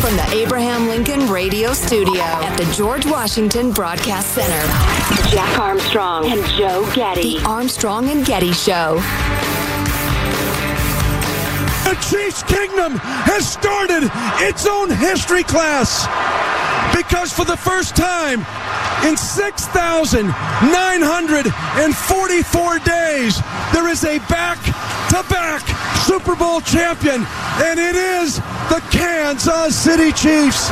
From the Abraham Lincoln Radio Studio at the George Washington Broadcast Center, Jack Armstrong and Joe Getty. The Armstrong and Getty Show. The Chiefs Kingdom has started its own history class, because for the first time in 6,944 days, there is a back-to-back Super Bowl champion, and it is the Kansas City Chiefs.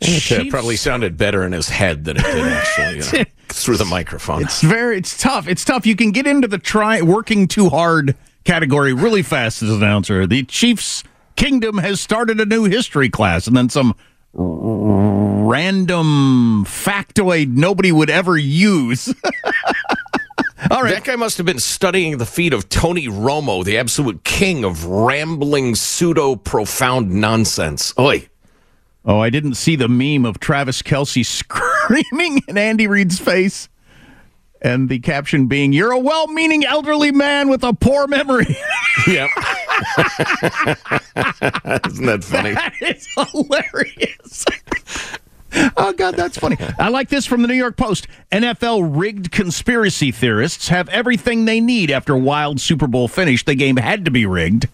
It probably sounded better in his head than it did actually through the microphone. It's tough. You can get into the try working too hard category really fast as an announcer. The Chiefs Kingdom has started a new history class, and then some random factoid nobody would ever use. All right. That guy must have been studying the feet of Tony Romo, the absolute king of rambling, pseudo-profound nonsense. Oi. Oh, I didn't see the meme of Travis Kelce screaming in Andy Reid's face, and the caption being, "You're a well-meaning elderly man with a poor memory." Yep. Isn't that funny? That is hilarious. Oh, God, that's funny. I like this from the New York Post. NFL-rigged conspiracy theorists have everything they need after wild Super Bowl finish. The game had to be rigged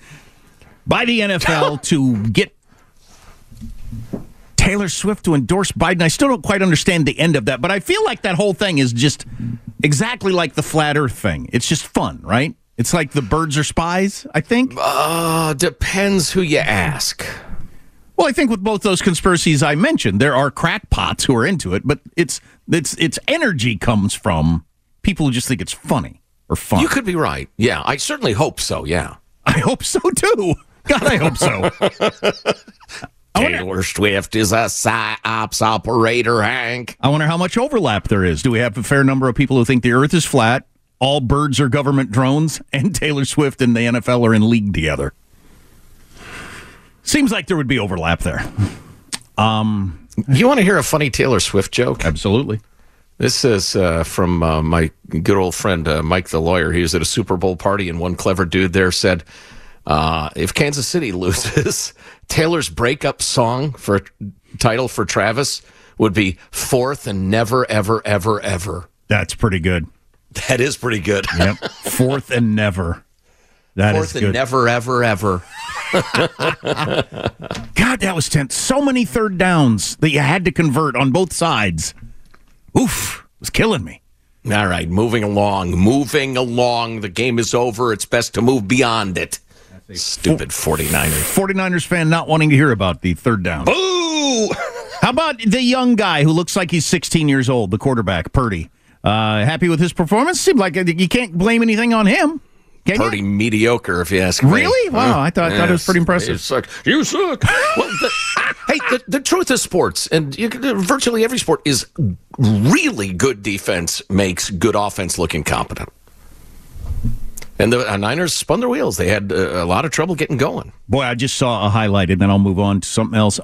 by the NFL to get Taylor Swift to endorse Biden. I still don't quite understand the end of that, but I feel like that whole thing is just exactly like the flat earth thing. It's just fun, right? It's like the birds are spies, I think. Depends who you ask. Well, I think with both those conspiracies I mentioned, there are crackpots who are into it, but its energy comes from people who just think it's funny or fun. You could be right. Yeah, I certainly hope so, yeah. I hope so, too. God, I hope so. Taylor Swift is a psyops operator, Hank. I wonder how much overlap there is. Do we have a fair number of people who think the earth is flat, all birds are government drones, and Taylor Swift and the NFL are in league together? Seems like there would be overlap there. You want to hear a funny Taylor Swift joke? Absolutely. This is from my good old friend Mike the lawyer. He was at a Super Bowl party, and one clever dude there said, if Kansas City loses, Taylor's breakup song for title for Travis would be Fourth and Never, Ever, Ever, Ever. That's pretty good. That is pretty good. Yep. Fourth and Never. That Fourth is good. And Never, Ever, Ever. God, that was tense. So many third downs that you had to convert on both sides. Oof, it was killing me. All right, moving along. The game is over. It's best to move beyond it. Stupid 49ers. 49ers fan not wanting to hear about the third down. Boo! How about the young guy who looks like he's 16 years old, the quarterback, Purdy? Happy with his performance? Seemed like you can't blame anything on him. Pretty mediocre, if you ask me. Really? Wow, I thought it was pretty impressive. You suck. Well, the truth of sports, and virtually every sport, is really good defense makes good offense look incompetent. And the Niners spun their wheels. They had a lot of trouble getting going. Boy, I just saw a highlight, and then I'll move on to something else.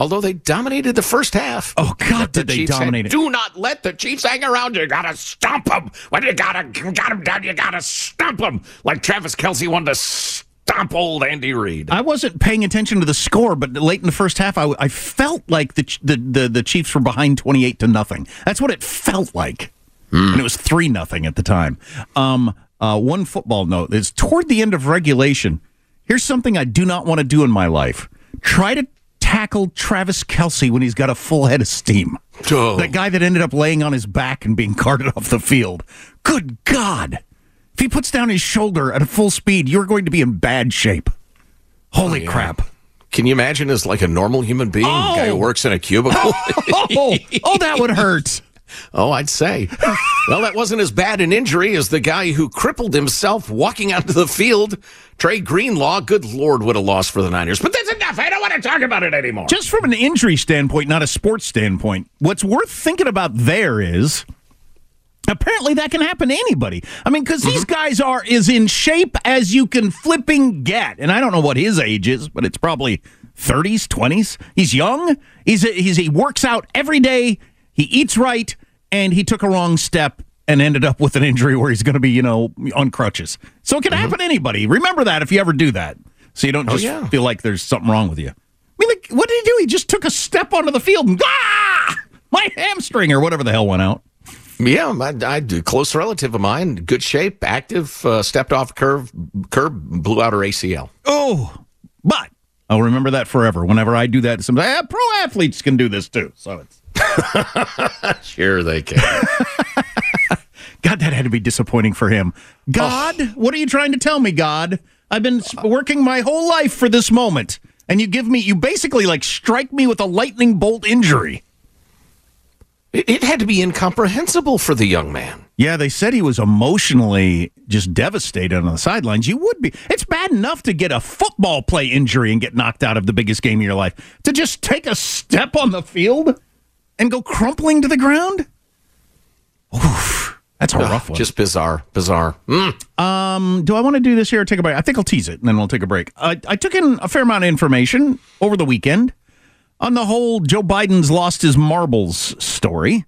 Although they dominated the first half. Oh, God, did they dominate it. Do not let the Chiefs hang around. You got to stomp them. When you got them down, you got to stomp them. Like Travis Kelce wanted to stomp old Andy Reid. I wasn't paying attention to the score, but late in the first half, I felt like the Chiefs were behind 28-0. That's what it felt like. Mm. And it was 3-0 at the time. One football note is toward the end of regulation. Here's something I do not want to do in my life. Try to tackled Travis Kelce when he's got a full head of steam. Oh. That guy that ended up laying on his back and being carted off the field. Good God. If he puts down his shoulder at a full speed, you're going to be in bad shape. Holy crap. Can you imagine as like a normal human being? Oh. A guy who works in a cubicle? Oh, that would hurt. Oh, I'd say. Well, that wasn't as bad an injury as the guy who crippled himself walking onto the field. Trey Greenlaw, good Lord, would have lost for the Niners. But that's enough. I don't want to talk about it anymore. Just from an injury standpoint, not a sports standpoint, what's worth thinking about there is apparently that can happen to anybody. I mean, because these guys are as in shape as you can flipping get. And I don't know what his age is, but it's probably 30s, 20s. He's young. He works out every day. He eats right, and he took a wrong step and ended up with an injury where he's going to be, on crutches. So it can happen to anybody. Remember that if you ever do that. So you don't just feel like there's something wrong with you. I mean, like, what did he do? He just took a step onto the field and, my hamstring or whatever the hell went out. Yeah, a close relative of mine, good shape, active, stepped off curb, blew out her ACL. Oh, but I'll remember that forever. Whenever I do that, somebody, pro athletes can do this too. So it's. Sure they can. God, that had to be disappointing for him. God, what are you trying to tell me, God? I've been working my whole life for this moment, and you basically like strike me with a lightning bolt injury. It had to be incomprehensible for the young man. Yeah, they said he was emotionally just devastated on the sidelines. You would be. It's bad enough to get a football play injury and get knocked out of the biggest game of your life. To just take a step on the field and go crumpling to the ground? Oof. That's a rough one. Just bizarre. Bizarre. Mm. Do I want to do this here or take a break? I think I'll tease it, and then we'll take a break. I took in a fair amount of information over the weekend on the whole Joe Biden's lost his marbles story,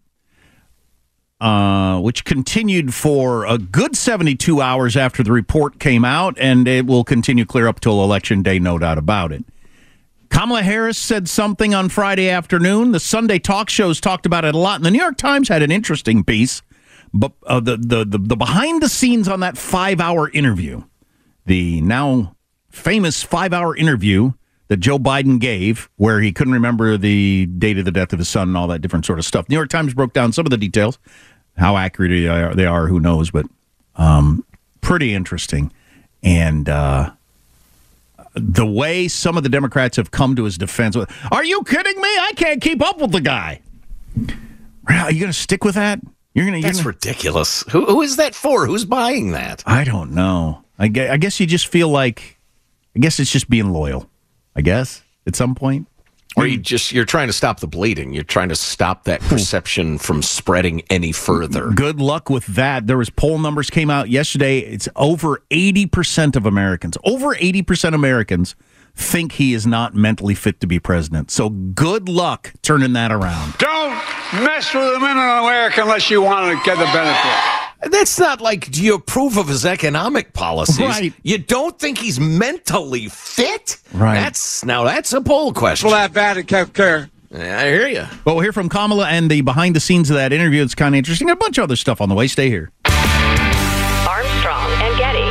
which continued for a good 72 hours after the report came out, and it will continue clear up till Election Day, no doubt about it. Kamala Harris said something on Friday afternoon. The Sunday talk shows talked about it a lot. And the New York Times had an interesting piece, but the behind the scenes on that 5-hour interview, the now famous 5-hour interview that Joe Biden gave where he couldn't remember the date of the death of his son and all that different sort of stuff. New York Times broke down some of the details. How accurate they are, who knows, but pretty interesting. And the way some of the Democrats have come to his defense. Are you kidding me? I can't keep up with the guy. Are you going to stick with that? That's ridiculous. Who is that for? Who's buying that? I don't know. I guess you just feel like, I guess it's just being loyal, I guess, at some point. Or you're trying to stop the bleeding. You're trying to stop that perception from spreading any further. Good luck with that. There was poll numbers came out yesterday. It's over 80% of Americans. Over 80% Americans think he is not mentally fit to be president. So good luck turning that around. Don't mess with the men in America unless you want to get the benefit. That's not like, do you approve of his economic policies? Right. You don't think he's mentally fit? Right. That's a poll question. Well, I hear you. Well, we'll hear from Kamala and the behind the scenes of that interview. It's kind of interesting. A bunch of other stuff on the way. Stay here. Armstrong and Getty.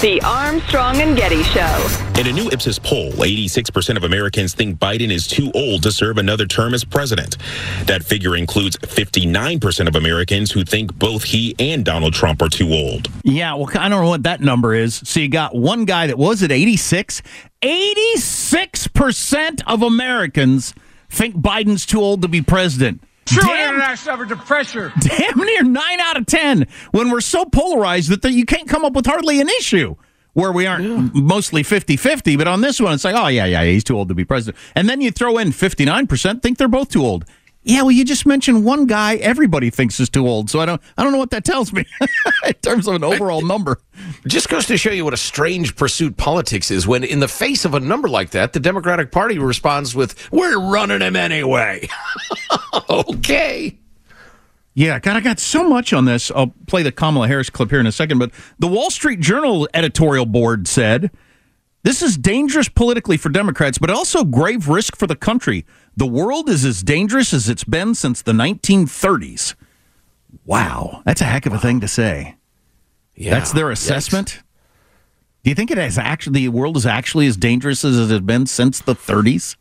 The Armstrong and Getty Show. In a new Ipsos poll, 86% of Americans think Biden is too old to serve another term as president. That figure includes 59% of Americans who think both he and Donald Trump are too old. Yeah, well, I don't know what that number is. So you got one guy that was at 86. 86% of Americans think Biden's too old to be president. Surely I suffered the pressure. Damn near 9 out of 10 when we're so polarized that you can't come up with hardly an issue where we aren't mostly 50-50. But on this one, it's like, oh, yeah, he's too old to be president. And then you throw in 59% think they're both too old. Yeah, well, you just mentioned one guy everybody thinks is too old, so I don't know what that tells me in terms of an overall number. Just goes to show you what a strange pursuit politics is when, in the face of a number like that, the Democratic Party responds with, we're running him anyway. Okay. Yeah, God, I got so much on this. I'll play the Kamala Harris clip here in a second, but the Wall Street Journal editorial board said, this is dangerous politically for Democrats, but also grave risk for the country. The world is as dangerous as it's been since the 1930s. Wow. That's a heck of a thing to say. Yeah. That's their assessment? Yikes. Do you think it has actually, the world is actually as dangerous as it has been since the 30s?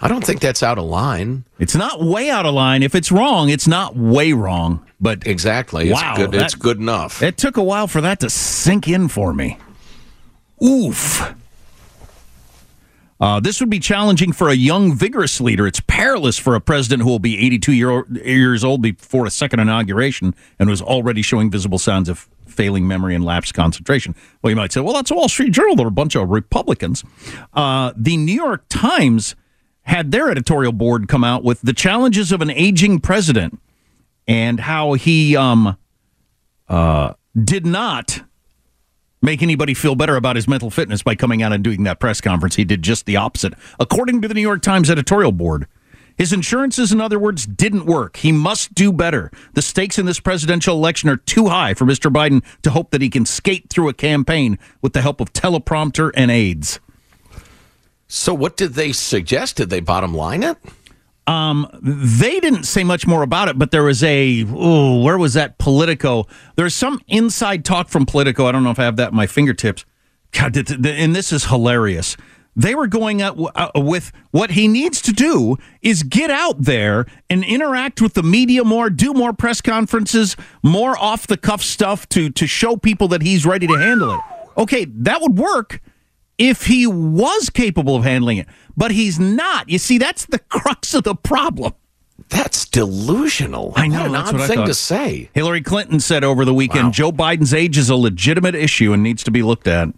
I don't think that's out of line. It's not way out of line. If it's wrong, it's not way wrong. But exactly. Wow, it's good. It's good enough. It took a while for that to sink in for me. Oof. This would be challenging for a young, vigorous leader. It's perilous for a president who will be 82 years old before a second inauguration and was already showing visible signs of failing memory and lapsed concentration. Well, you might say, well, that's a Wall Street Journal. They're a bunch of Republicans. The New York Times had their editorial board come out with the challenges of an aging president and how he did not make anybody feel better about his mental fitness by coming out and doing that press conference. He did just the opposite. According to the New York Times editorial board, his insurances, in other words, didn't work. He must do better. The stakes in this presidential election are too high for Mr. Biden to hope that he can skate through a campaign with the help of teleprompter and aides. So what did they suggest? Did they bottom line it? They didn't say much more about it, but there was where was that Politico? There's some inside talk from Politico. I don't know if I have that in my fingertips God, and this is hilarious. They were going out with what he needs to do is get out there and interact with the media more, do more press conferences, more off-the-cuff stuff to show people that he's ready to handle it. Okay, that would work if he was capable of handling it, but he's not. You see, that's the crux of the problem. That's delusional. I know. That's an odd thing to say. Hillary Clinton said over the weekend, wow, Joe Biden's age is a legitimate issue and needs to be looked at.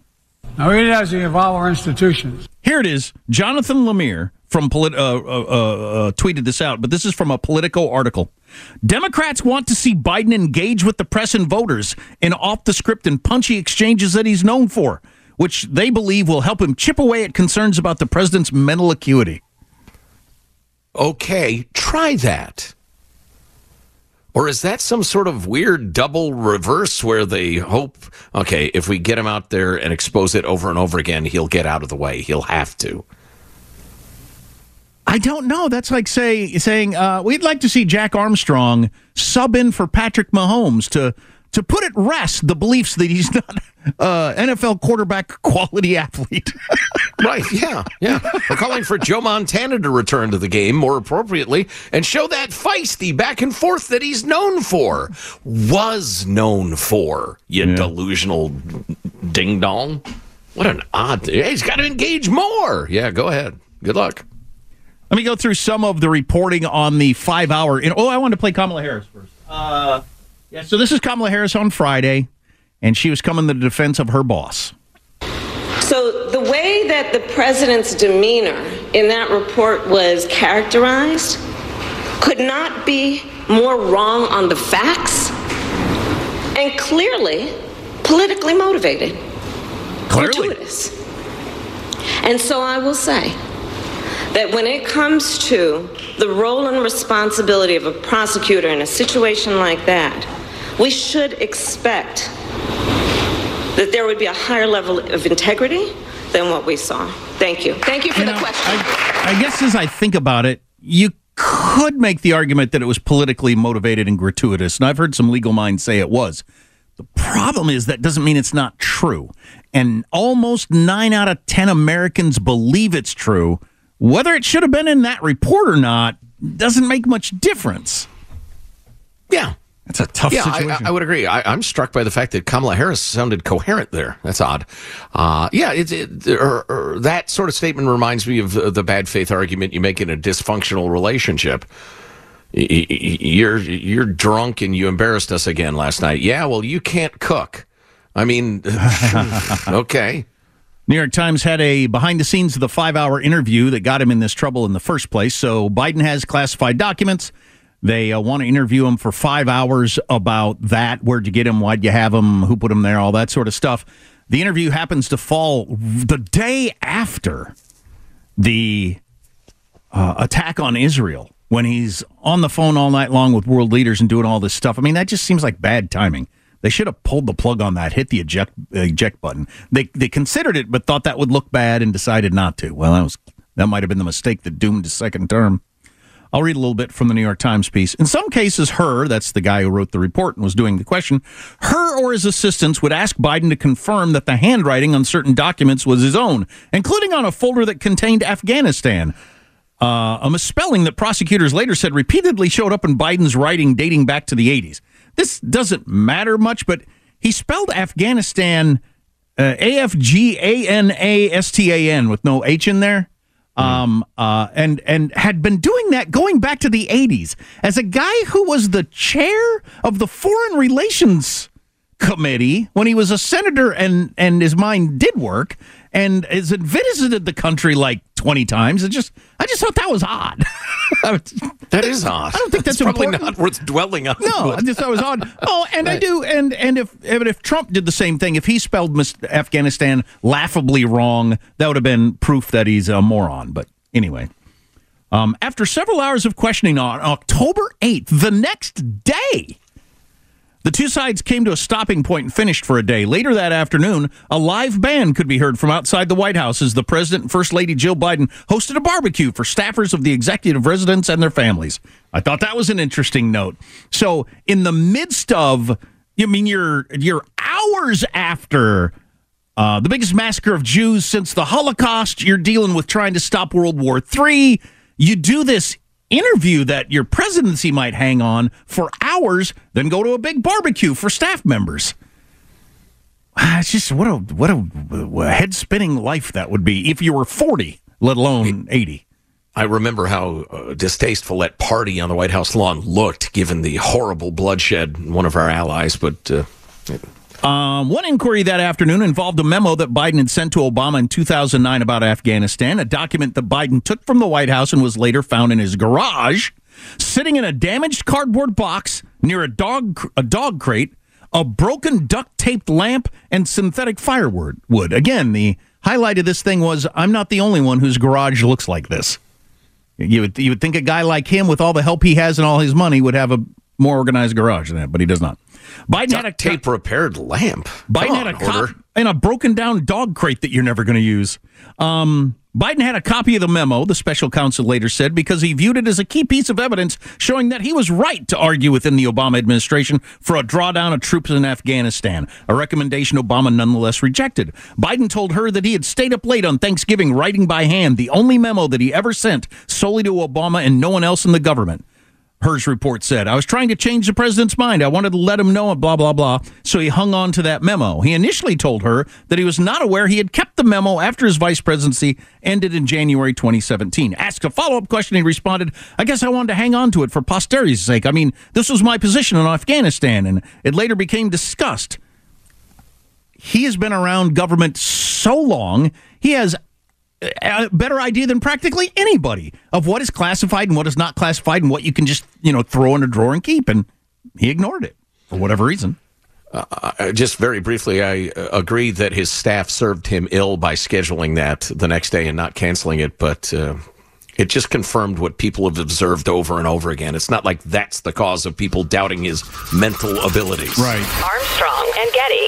Now, it doesn't involve our institutions. Here it is. Jonathan Lemire from tweeted this out, but this is from a Politico article. Democrats want to see Biden engage with the press and voters in off-the-script and punchy exchanges that he's known for, which they believe will help him chip away at concerns about the president's mental acuity. Okay, try that. Or is that some sort of weird double reverse where they hope, okay, if we get him out there and expose it over and over again, he'll get out of the way. He'll have to. I don't know. That's like saying we'd like to see Jack Armstrong sub in for Patrick Mahomes to put at rest the beliefs that he's not NFL quarterback quality athlete. Right, yeah. We're calling for Joe Montana to return to the game more appropriately and show that feisty back and forth that he's known for, delusional ding-dong. What an odd thing. He's got to engage more. Yeah, go ahead. Good luck. Let me go through some of the reporting on the 5-hour... I wanted to play Kamala Harris first. Yeah, so this is Kamala Harris on Friday, and she was coming to the defense of her boss. So the way that the president's demeanor in that report was characterized could not be more wrong on the facts and clearly politically motivated. Clearly. Gratuitous. And so I will say that when it comes to the role and responsibility of a prosecutor in a situation like that, we should expect that there would be a higher level of integrity than what we saw. Thank you. Thank you for the question. I guess as I think about it, you could make the argument that it was politically motivated and gratuitous, and I've heard some legal minds say it was. The problem is that doesn't mean it's not true, and almost 9 out of 10 Americans believe it's true. Whether it should have been in that report or not doesn't make much difference. Yeah. That's a tough situation. I would agree. I'm struck by the fact that Kamala Harris sounded coherent there. That's odd. That sort of statement reminds me of the bad faith argument you make in a dysfunctional relationship. You're drunk and you embarrassed us again last night. Yeah, well, you can't cook. I mean, okay. New York Times had a behind-the-scenes of the 5-hour interview that got him in this trouble in the first place. So Biden has classified documents. They want to interview him for 5 hours about that. Where'd you get him? Why'd you have him? Who put him there? All that sort of stuff. The interview happens to fall the day after the attack on Israel, when he's on the phone all night long with world leaders and doing all this stuff. I mean, that just seems like bad timing. They should have pulled the plug on that, hit the eject button. They considered it, but thought that would look bad and decided not to. Well, that might have been the mistake that doomed his second term. I'll read a little bit from the New York Times piece. In some cases, her, that's the guy who wrote the report and was doing the question, her or his assistants would ask Biden to confirm that the handwriting on certain documents was his own, including on a folder that contained Afghanistan. A misspelling that prosecutors later said repeatedly showed up in Biden's writing dating back to the 80s. This doesn't matter much, but he spelled Afghanistan Afghanistan with no H in there. And had been doing that going back to the 80s as a guy who was the chair of the Foreign Relations Committee when he was a senator and his mind did work and has visited the country like 20 times. I just thought that was odd. That is odd. I don't think that's probably important. Not worth dwelling on. No, I just thought it was odd. Oh, and right. I do. And if Trump did the same thing, if he spelled Afghanistan laughably wrong, that would have been proof that he's a moron. But anyway, after several hours of questioning on October 8th, the next day, the two sides came to a stopping point and finished for a day. Later that afternoon, a live band could be heard from outside the White House as the president and First Lady Jill Biden hosted a barbecue for staffers of the executive residents and their families. I thought that was an interesting note. So in the midst of, you're hours after The biggest massacre of Jews since the Holocaust. You're dealing with trying to stop World War III. You do this interview that your presidency might hang on for hours, then go to a big barbecue for staff members. It's just what a head-spinning life that would be if you were 40, let alone 80. I remember how distasteful that party on the White House lawn looked, given the horrible bloodshed in one of our allies. But one inquiry that afternoon involved a memo that Biden had sent to Obama in 2009 about Afghanistan, a document that Biden took from the White House and was later found in his garage, sitting in a damaged cardboard box near a dog crate, a broken duct-taped lamp, and synthetic firewood. Again, the highlight of this thing was, I'm not the only one whose garage looks like this. You would think a guy like him, with all the help he has and all his money, would have a more organized garage than that, but he does not. Biden had a tape-repaired lamp. Biden had a cop and a broken-down dog crate that you're never going to use. Biden had a copy of the memo, the special counsel later said, because he viewed it as a key piece of evidence showing that he was right to argue within the Obama administration for a drawdown of troops in Afghanistan, a recommendation Obama nonetheless rejected. Biden told her that he had stayed up late on Thanksgiving writing by hand, the only memo that he ever sent solely to Obama and no one else in the government. Hers report said, I was trying to change the president's mind. I wanted to let him know, blah, blah, blah. So he hung on to that memo. He initially told her that he was not aware he had kept the memo after his vice presidency ended in January 2017. Asked a follow-up question, he responded, I guess I wanted to hang on to it for posterity's sake. I mean, this was my position on Afghanistan, and it later became discussed. He has been around government so long, he has a better idea than practically anybody of what is classified and what is not classified and what you can just, throw in a drawer and keep. And he ignored it for whatever reason. Just very briefly, I agree that his staff served him ill by scheduling that the next day and not canceling it. But it just confirmed what people have observed over and over again. It's not like that's the cause of people doubting his mental abilities. Right. Armstrong and Getty.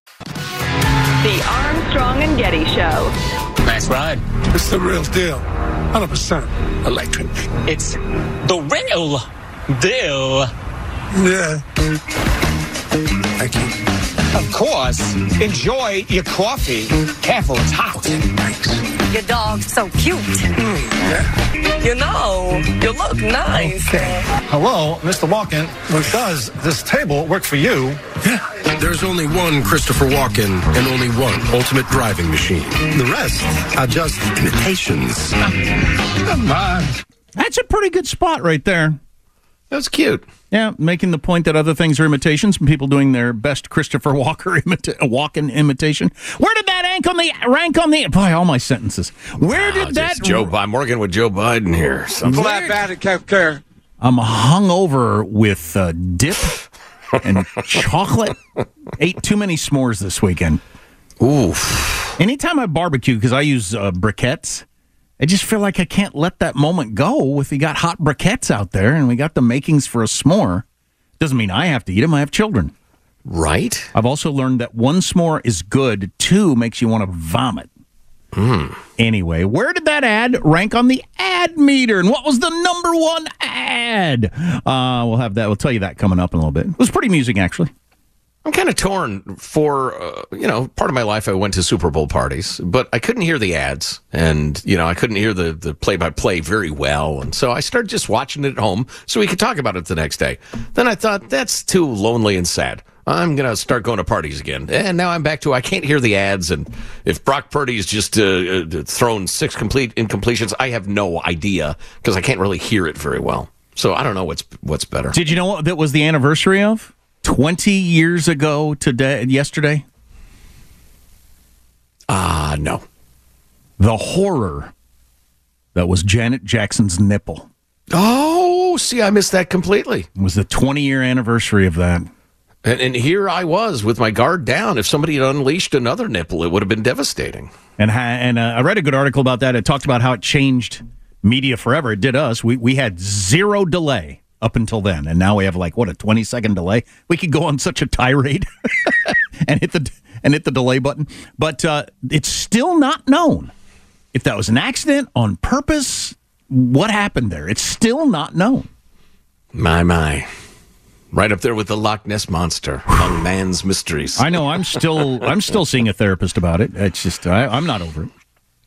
The Armstrong and Getty Show. Nice ride. It's the real deal. 100%. Electric. It's the real deal. Yeah. Thank you. Of course, enjoy your coffee. Careful, it's hot. Your dog's so cute. Yeah. You know, you look nice. Okay. Hello, Mr. Walken. Does this table work for you? Yeah. There's only one Christopher Walken and only one ultimate driving machine. The rest are just imitations. Come on. That's a pretty good spot right there. That's cute. Yeah, making the point that other things are imitations and people doing their best Christopher Walken imitation. Where did that rank on the... Boy, all my sentences. Where did that... I'm working with Joe Biden here. I'm hungover with dip and chocolate. Ate too many s'mores this weekend. Oof. Anytime I barbecue, because I use briquettes... I just feel like I can't let that moment go if we got hot briquettes out there and we got the makings for a s'more. Doesn't mean I have to eat them. I have children. Right. I've also learned that one s'more is good. Two makes you want to vomit. Mm. Anyway, where did that ad rank on the ad meter? And what was the number one ad? We'll have that. We'll tell you that coming up in a little bit. It was pretty amusing, actually. I'm kind of torn for, part of my life I went to Super Bowl parties, but I couldn't hear the ads and, I couldn't hear the play-by-play very well. And so I started just watching it at home so we could talk about it the next day. Then I thought, that's too lonely and sad. I'm going to start going to parties again. And now I'm back to I can't hear the ads. And if Brock Purdy's just thrown 6 complete incompletions, I have no idea because I can't really hear it very well. So I don't know what's better. Did you know what that was the anniversary of? 20 years ago today, yesterday? No. The horror that was Janet Jackson's nipple. Oh, see, I missed that completely. It was the 20-year anniversary of that. And here I was with my guard down. If somebody had unleashed another nipple, it would have been devastating. And I read a good article about that. It talked about how it changed media forever. It did us. We had zero delay up until then, and now we have a 20-second delay. We could go on such a tirade and hit the delay button, but it's still not known if that was an accident, on purpose, what happened there. It's still not known. My, right up there with the Loch Ness monster among man's mysteries. I know. I'm still seeing a therapist about it. It's just I'm not over it.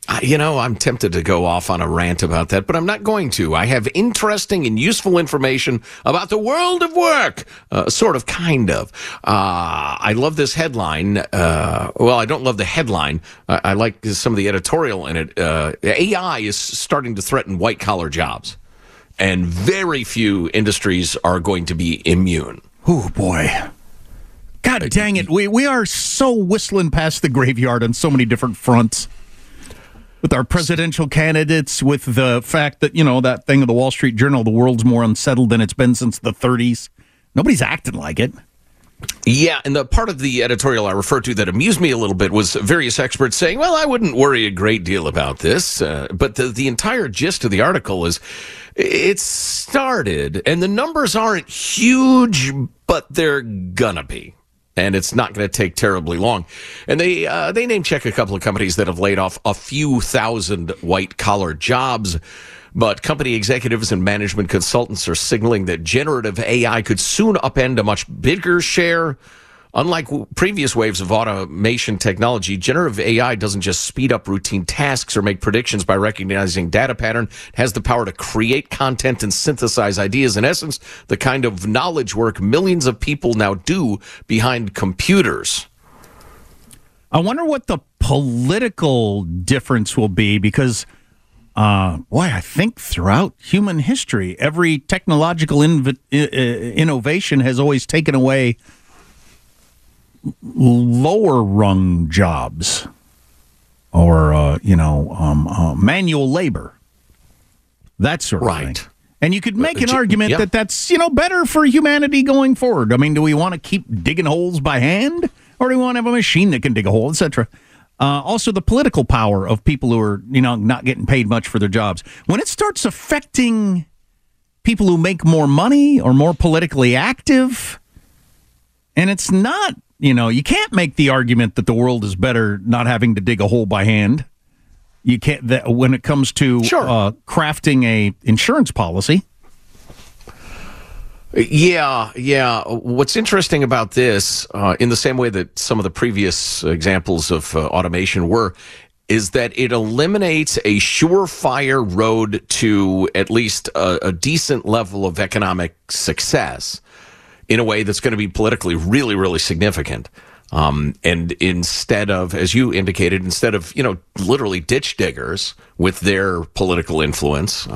I'm tempted to go off on a rant about that, but I'm not going to. I have interesting and useful information about the world of work, sort of, kind of. I love this headline. Well, I don't love the headline. I like some of the editorial in it. AI is starting to threaten white-collar jobs, and very few industries are going to be immune. Oh, boy. God dang it. We are so whistling past the graveyard on so many different fronts. With our presidential candidates, with the fact that, that thing of the Wall Street Journal, the world's more unsettled than it's been since the 30s. Nobody's acting like it. Yeah, and the part of the editorial I referred to that amused me a little bit was various experts saying, well, I wouldn't worry a great deal about this. But the entire gist of the article is it started, and the numbers aren't huge, but they're gonna be. And it's not going to take terribly long. And they name-check a couple of companies that have laid off a few thousand white-collar jobs. But company executives and management consultants are signaling that generative AI could soon upend a much bigger share. Unlike previous waves of automation technology, generative AI doesn't just speed up routine tasks or make predictions by recognizing data pattern. It has the power to create content and synthesize ideas. In essence, the kind of knowledge work millions of people now do behind computers. I wonder what the political difference will be, because... I think throughout human history, every technological innovation has always taken away lower-rung jobs or, manual labor, that sort of thing. And you could make an argument that that's, better for humanity going forward. I mean, do we want to keep digging holes by hand, or do we want to have a machine that can dig a hole, etc.? Also, the political power of people who are, not getting paid much for their jobs. When it starts affecting people who make more money or more politically active, and it's not, you can't make the argument that the world is better not having to dig a hole by hand. You can't, that when it comes to crafting a insurance policy. Yeah. What's interesting about this, in the same way that some of the previous examples of automation were, is that it eliminates a surefire road to at least a decent level of economic success in a way that's going to be politically really, really significant. And instead of, as you indicated, instead of, you know, literally ditch diggers with their political influence,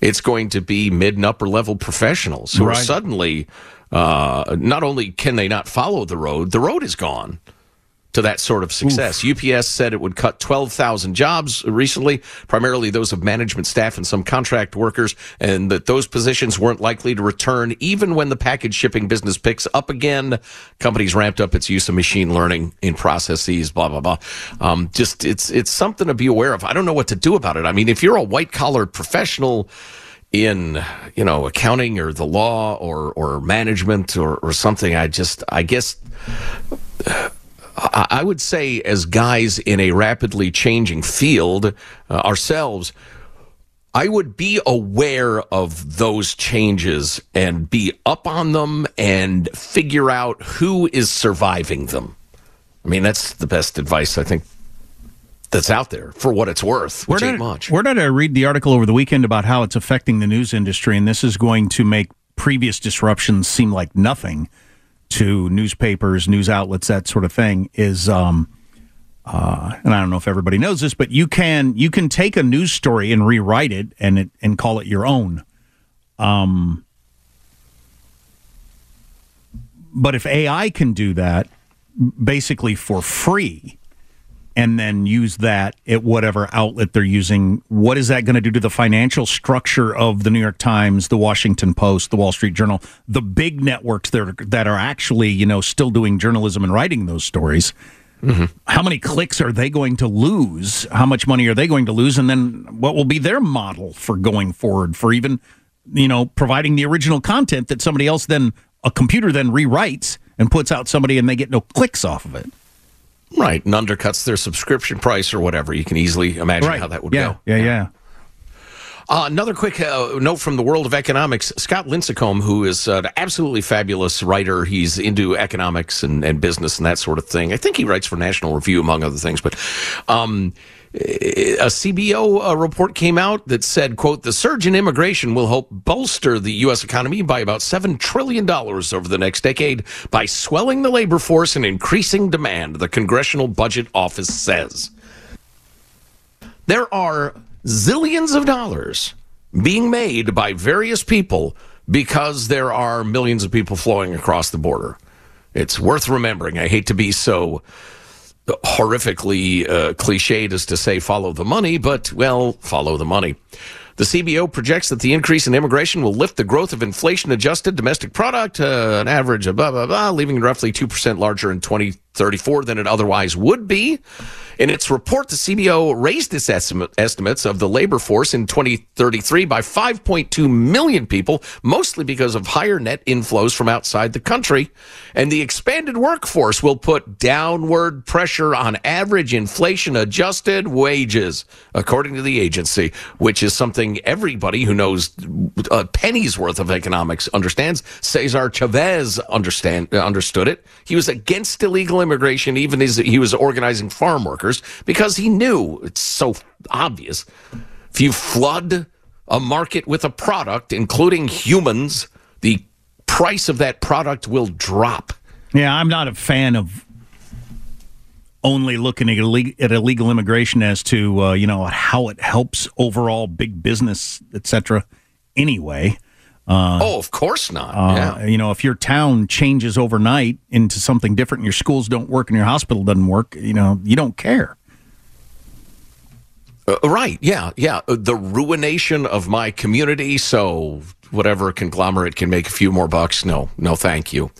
it's going to be mid and upper level professionals who are suddenly, not only can they not follow the road is gone to that sort of success. Oof. UPS said it would cut 12,000 jobs recently, primarily those of management staff and some contract workers, and that those positions weren't likely to return even when the package shipping business picks up again. Companies ramped up its use of machine learning in processes, blah, blah, blah. Just it's something to be aware of. I don't know what to do about it. I mean, if you're a white-collar professional in, you know, accounting or the law or management or something, I guess... I would say, as guys in a rapidly changing field ourselves, I would be aware of those changes and be up on them and figure out who is surviving them. I mean, that's the best advice I think that's out there, for what it's worth, which ain't much. Where did I read the article over the weekend about how it's affecting the news industry, and this is going to make previous disruptions seem like nothing to newspapers, news outlets, that sort of thing, is, and I don't know if everybody knows this, but you can take a news story and rewrite it and call it your own. But if AI can do that basically for free and then use that at whatever outlet they're using, what is that going to do to the financial structure of the New York Times, the Washington Post, the Wall Street Journal, the big networks that are actually, you know, still doing journalism and writing those stories? Mm-hmm. How many clicks are they going to lose? How much money are they going to lose? And then what will be their model for going forward, for even, you know, providing the original content that somebody else then, a computer then rewrites and puts out somebody and they get no clicks off of it? Right, and undercuts their subscription price or whatever. You can easily imagine how that would go. Yeah. Another quick note from the world of economics. Scott Lincecum, who is an absolutely fabulous writer. He's into economics and business and that sort of thing. I think he writes for National Review, among other things. But a CBO report came out that said, quote, the surge in immigration will help bolster the U.S. economy by about $7 trillion over the next decade by swelling the labor force and increasing demand, the Congressional Budget Office says. There are zillions of dollars being made by various people because there are millions of people flowing across the border. It's worth remembering. I hate to be so horrifically cliched as to say follow the money, but, well, follow the money. The CBO projects that the increase in immigration will lift the growth of inflation-adjusted domestic product, an average of blah, blah, blah, leaving it roughly 2% larger in 2034 than it otherwise would be. In its report, the CBO raised its estimates of the labor force in 2033 by 5.2 million people, mostly because of higher net inflows from outside the country. And the expanded workforce will put downward pressure on average inflation-adjusted wages, according to the agency, which is something everybody who knows a penny's worth of economics understands. Cesar Chavez understood it. He was against illegal immigration, even as he was organizing farm workers, because he knew, it's so obvious, if you flood a market with a product, including humans, the price of that product will drop. Yeah, I'm not a fan of only looking at illegal immigration as to, you know, how it helps overall big business, et cetera, anyway. Of course not. You know, if your town changes overnight into something different and your schools don't work and your hospital doesn't work, you know, you don't care. Right, yeah. The ruination of my community, so whatever conglomerate can make a few more bucks, no, thank you.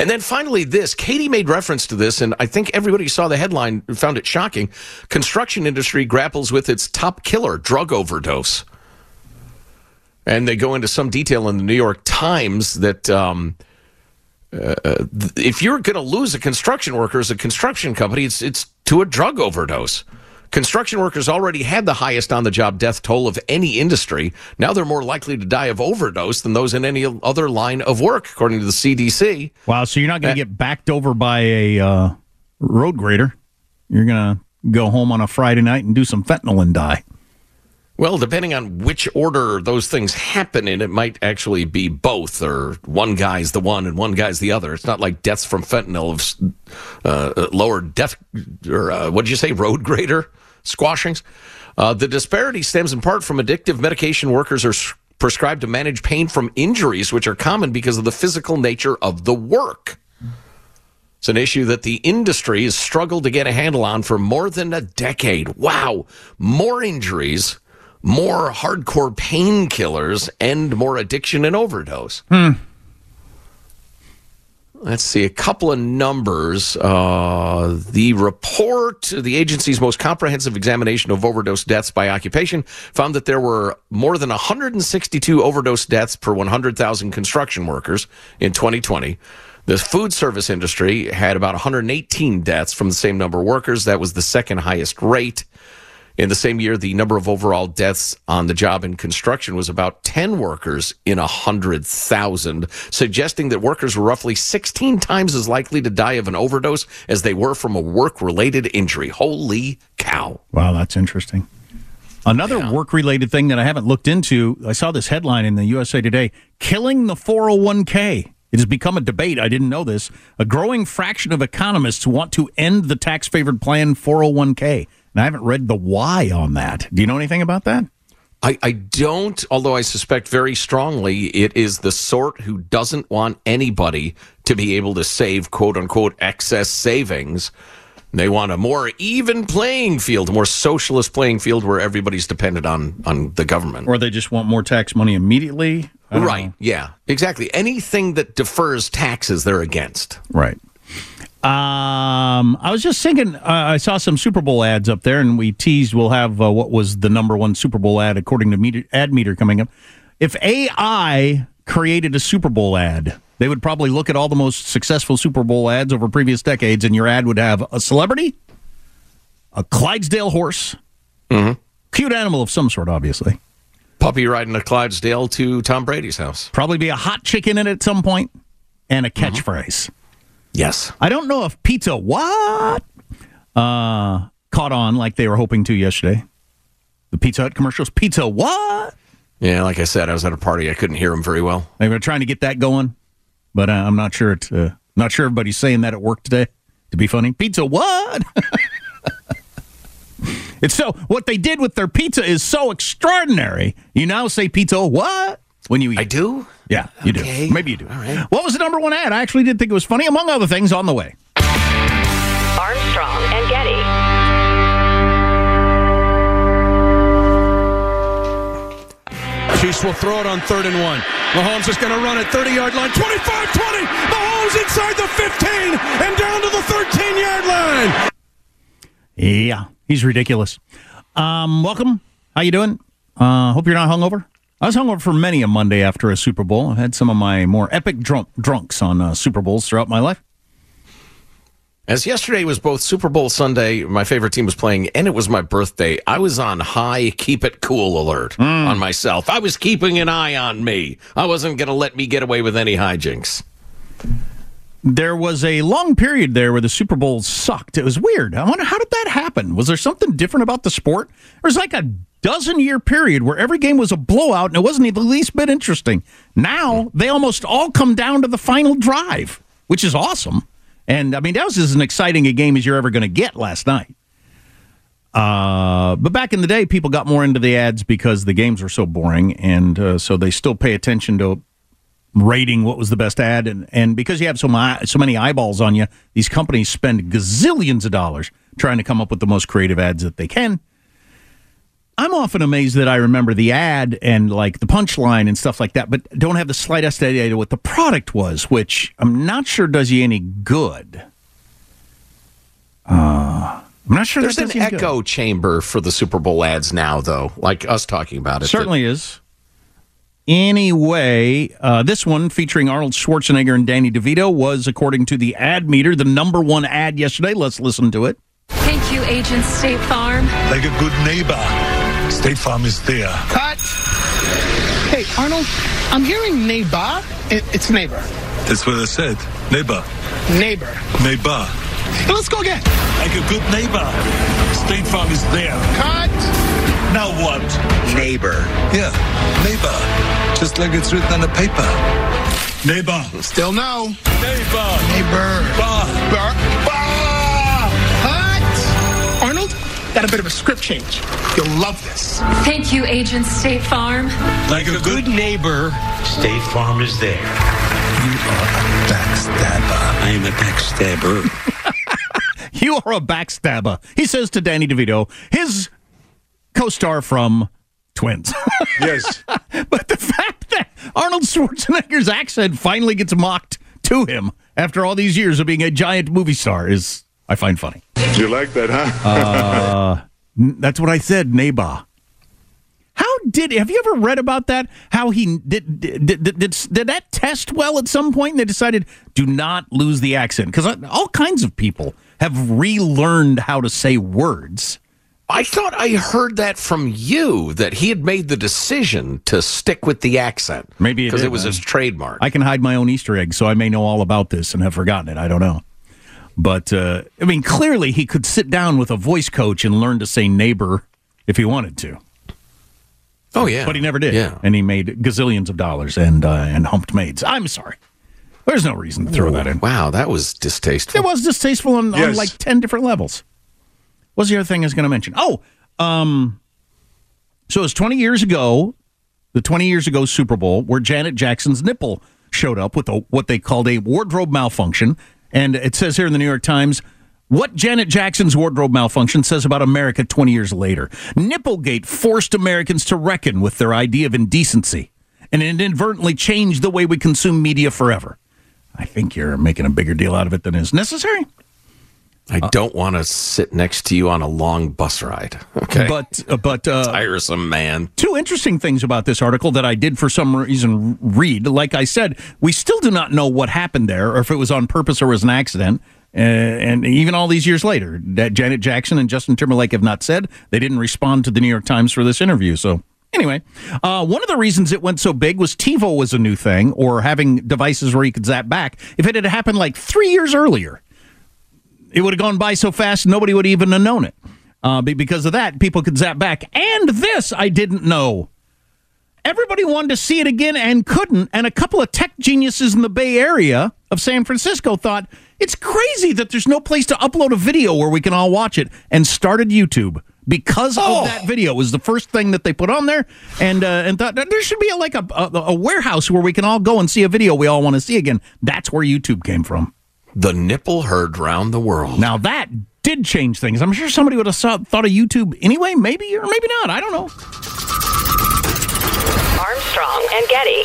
And then finally this, Katie made reference to this, and I think everybody who saw the headline found it shocking. Construction industry grapples with its top killer, drug overdose. And they go into some detail in the New York Times that if you're going to lose a construction worker as a construction company, it's to a drug overdose. Construction workers already had the highest on-the-job death toll of any industry. Now they're more likely to die of overdose than those in any other line of work, according to the CDC. Wow, so you're not going to get backed over by a road grader. You're going to go home on a Friday night and do some fentanyl and die. Well, depending on which order those things happen in, it might actually be both, or one guy's the one and one guy's the other. It's not like deaths from fentanyl of lower death, or what did you say, road grader squashings? The disparity stems in part from addictive medication workers are prescribed to manage pain from injuries, which are common because of the physical nature of the work. It's an issue that the industry has struggled to get a handle on for more than a decade. Wow, more injuries, more hardcore painkillers, and more addiction and overdose. Let's see, a couple of numbers. The report, the agency's most comprehensive examination of overdose deaths by occupation, found that there were more than 162 overdose deaths per 100,000 construction workers in 2020. The food service industry had about 118 deaths from the same number of workers. That was the second highest rate. In the same year, the number of overall deaths on the job in construction was about 10 workers in 100,000, suggesting that workers were roughly 16 times as likely to die of an overdose as they were from a work-related injury. Holy cow. Wow, that's interesting. Another work-related thing that I haven't looked into, I saw this headline in the USA Today, killing the 401k. It has become a debate. I didn't know this. A growing fraction of economists want to end the tax-favored plan 401k. And I haven't read the why on that. Do you know anything about that? I don't, although I suspect very strongly it is the sort who doesn't want anybody to be able to save, quote-unquote, excess savings. They want a more even playing field, a more socialist playing field where everybody's dependent on the government. Or they just want more tax money immediately. Right, yeah, exactly. Anything that defers taxes, they're against. Right. I was just thinking, I saw some Super Bowl ads up there, and we teased we'll have what was the number one Super Bowl ad according to Ad Meter coming up. If AI created a Super Bowl ad, they would probably look at all the most successful Super Bowl ads over previous decades, and your ad would have a celebrity, a Clydesdale horse, cute animal of some sort, obviously. Puppy riding a Clydesdale to Tom Brady's house. Probably be a hot chicken in it at some point, and a catchphrase. Yes. I don't know if pizza caught on like they were hoping to yesterday. The Pizza Hut commercials, pizza what? Yeah, like I said, I was at a party. I couldn't hear them very well. They were trying to get that going, but I'm not sure everybody's saying that at work today to be funny. Pizza what? It's so, what they did with their pizza is so extraordinary. You now say pizza what? When you eat. I do? Yeah, you do. Maybe you do. All right. What was the number one ad? I actually did think it was funny, among other things, on the way. Armstrong and Getty. Chiefs will throw it on 3rd and 1. Mahomes is going to run at 30-yard line. 25-20. Mahomes inside the 15 and down to the 13-yard line. Yeah, he's ridiculous. Welcome. How you doing? Hope you're not hungover. I was hungover for many a Monday after a Super Bowl. I had some of my more epic drunks on Super Bowls throughout my life. As yesterday was both Super Bowl Sunday, my favorite team was playing, and it was my birthday, I was on high keep it cool alert on myself. I was keeping an eye on me. I wasn't going to let me get away with any hijinks. There was a long period there where the Super Bowl sucked. It was weird. I wonder, how did that happen? Was there something different about the sport? There was like a dozen-year period where every game was a blowout, and it wasn't even the least bit interesting. Now, they almost all come down to the final drive, which is awesome. And, I mean, that was as exciting a game as you're ever going to get last night. But back in the day, people got more into the ads because the games were so boring, and so they still pay attention to rating what was the best ad. And because you have so many eyeballs on you, these companies spend gazillions of dollars trying to come up with the most creative ads that they can. I'm often amazed that I remember the ad and like the punchline and stuff like that, but don't have the slightest idea what the product was, which I'm not sure does you any good. I'm not sure. There's an echo chamber for the Super Bowl ads now, though, like us talking about it. Certainly is. Anyway, this one featuring Arnold Schwarzenegger and Danny DeVito was, according to the Ad Meter, the number one ad yesterday. Let's listen to it. Thank you, Agent State Farm. Like a good neighbor, State Farm is there. Cut! Hey, Arnold, I'm hearing neighbor. It's neighbor. That's what I said. Neighbor. Neighbor. Neighbor. Hey, let's go again. Like a good neighbor, State Farm is there. Cut! Now what? Neighbor. Yeah, neighbor. Just like it's written on the paper. Neighbor. Still no. Neighbor. Neighbor. Bah. Bah. Bah. What? Arnold, got a bit of a script change. You'll love this. Thank you, Agent State Farm. Like a good neighbor, State Farm is there. You are a backstabber. I am a backstabber. You are a backstabber. He says to Danny DeVito, his co-star from Twins. Yes. But the fact that Arnold Schwarzenegger's accent finally gets mocked to him after all these years of being a giant movie star is, I find funny. You like that, huh? That's what I said, neighbor. Have you ever read about that? How he did that test well at some point and they decided, do not lose the accent. Because all kinds of people have relearned how to say words. I thought I heard that from you, that he had made the decision to stick with the accent. Maybe because it was his trademark. I can hide my own Easter egg, so I may know all about this and have forgotten it. I don't know. But, I mean, clearly he could sit down with a voice coach and learn to say neighbor if he wanted to. Oh, yeah. But he never did. Yeah. And he made gazillions of dollars and humped maids. I'm sorry. There's no reason to throw that in. Wow, that was distasteful. It was distasteful on like 10 different levels. What's the other thing I was going to mention? So it was 20 years ago, the 20 years ago Super Bowl, where Janet Jackson's nipple showed up with what they called a wardrobe malfunction. And it says here in the New York Times, what Janet Jackson's wardrobe malfunction says about America 20 years later. Nipplegate forced Americans to reckon with their idea of indecency and inadvertently changed the way we consume media forever. I think you're making a bigger deal out of it than is necessary. I don't want to sit next to you on a long bus ride. Okay, but tiresome man. Two interesting things about this article that I did for some reason read. Like I said, we still do not know what happened there, or if it was on purpose or was an accident. And even all these years later, that Janet Jackson and Justin Timberlake have not said. They didn't respond to the New York Times for this interview. So anyway, one of the reasons it went so big was TiVo was a new thing, or having devices where you could zap back. If it had happened like 3 years earlier, it would have gone by so fast, nobody would even have known it. Because of that, people could zap back. And this, I didn't know. Everybody wanted to see it again and couldn't. And a couple of tech geniuses in the Bay Area of San Francisco thought, it's crazy that there's no place to upload a video where we can all watch it, and started YouTube because of that video. It was the first thing that they put on there, and thought there should be a warehouse where we can all go and see a video we all want to see again. That's where YouTube came from. The nipple heard round the world. Now that did change things. I'm sure somebody would have thought of YouTube anyway, maybe or maybe not. I don't know. Armstrong and Getty.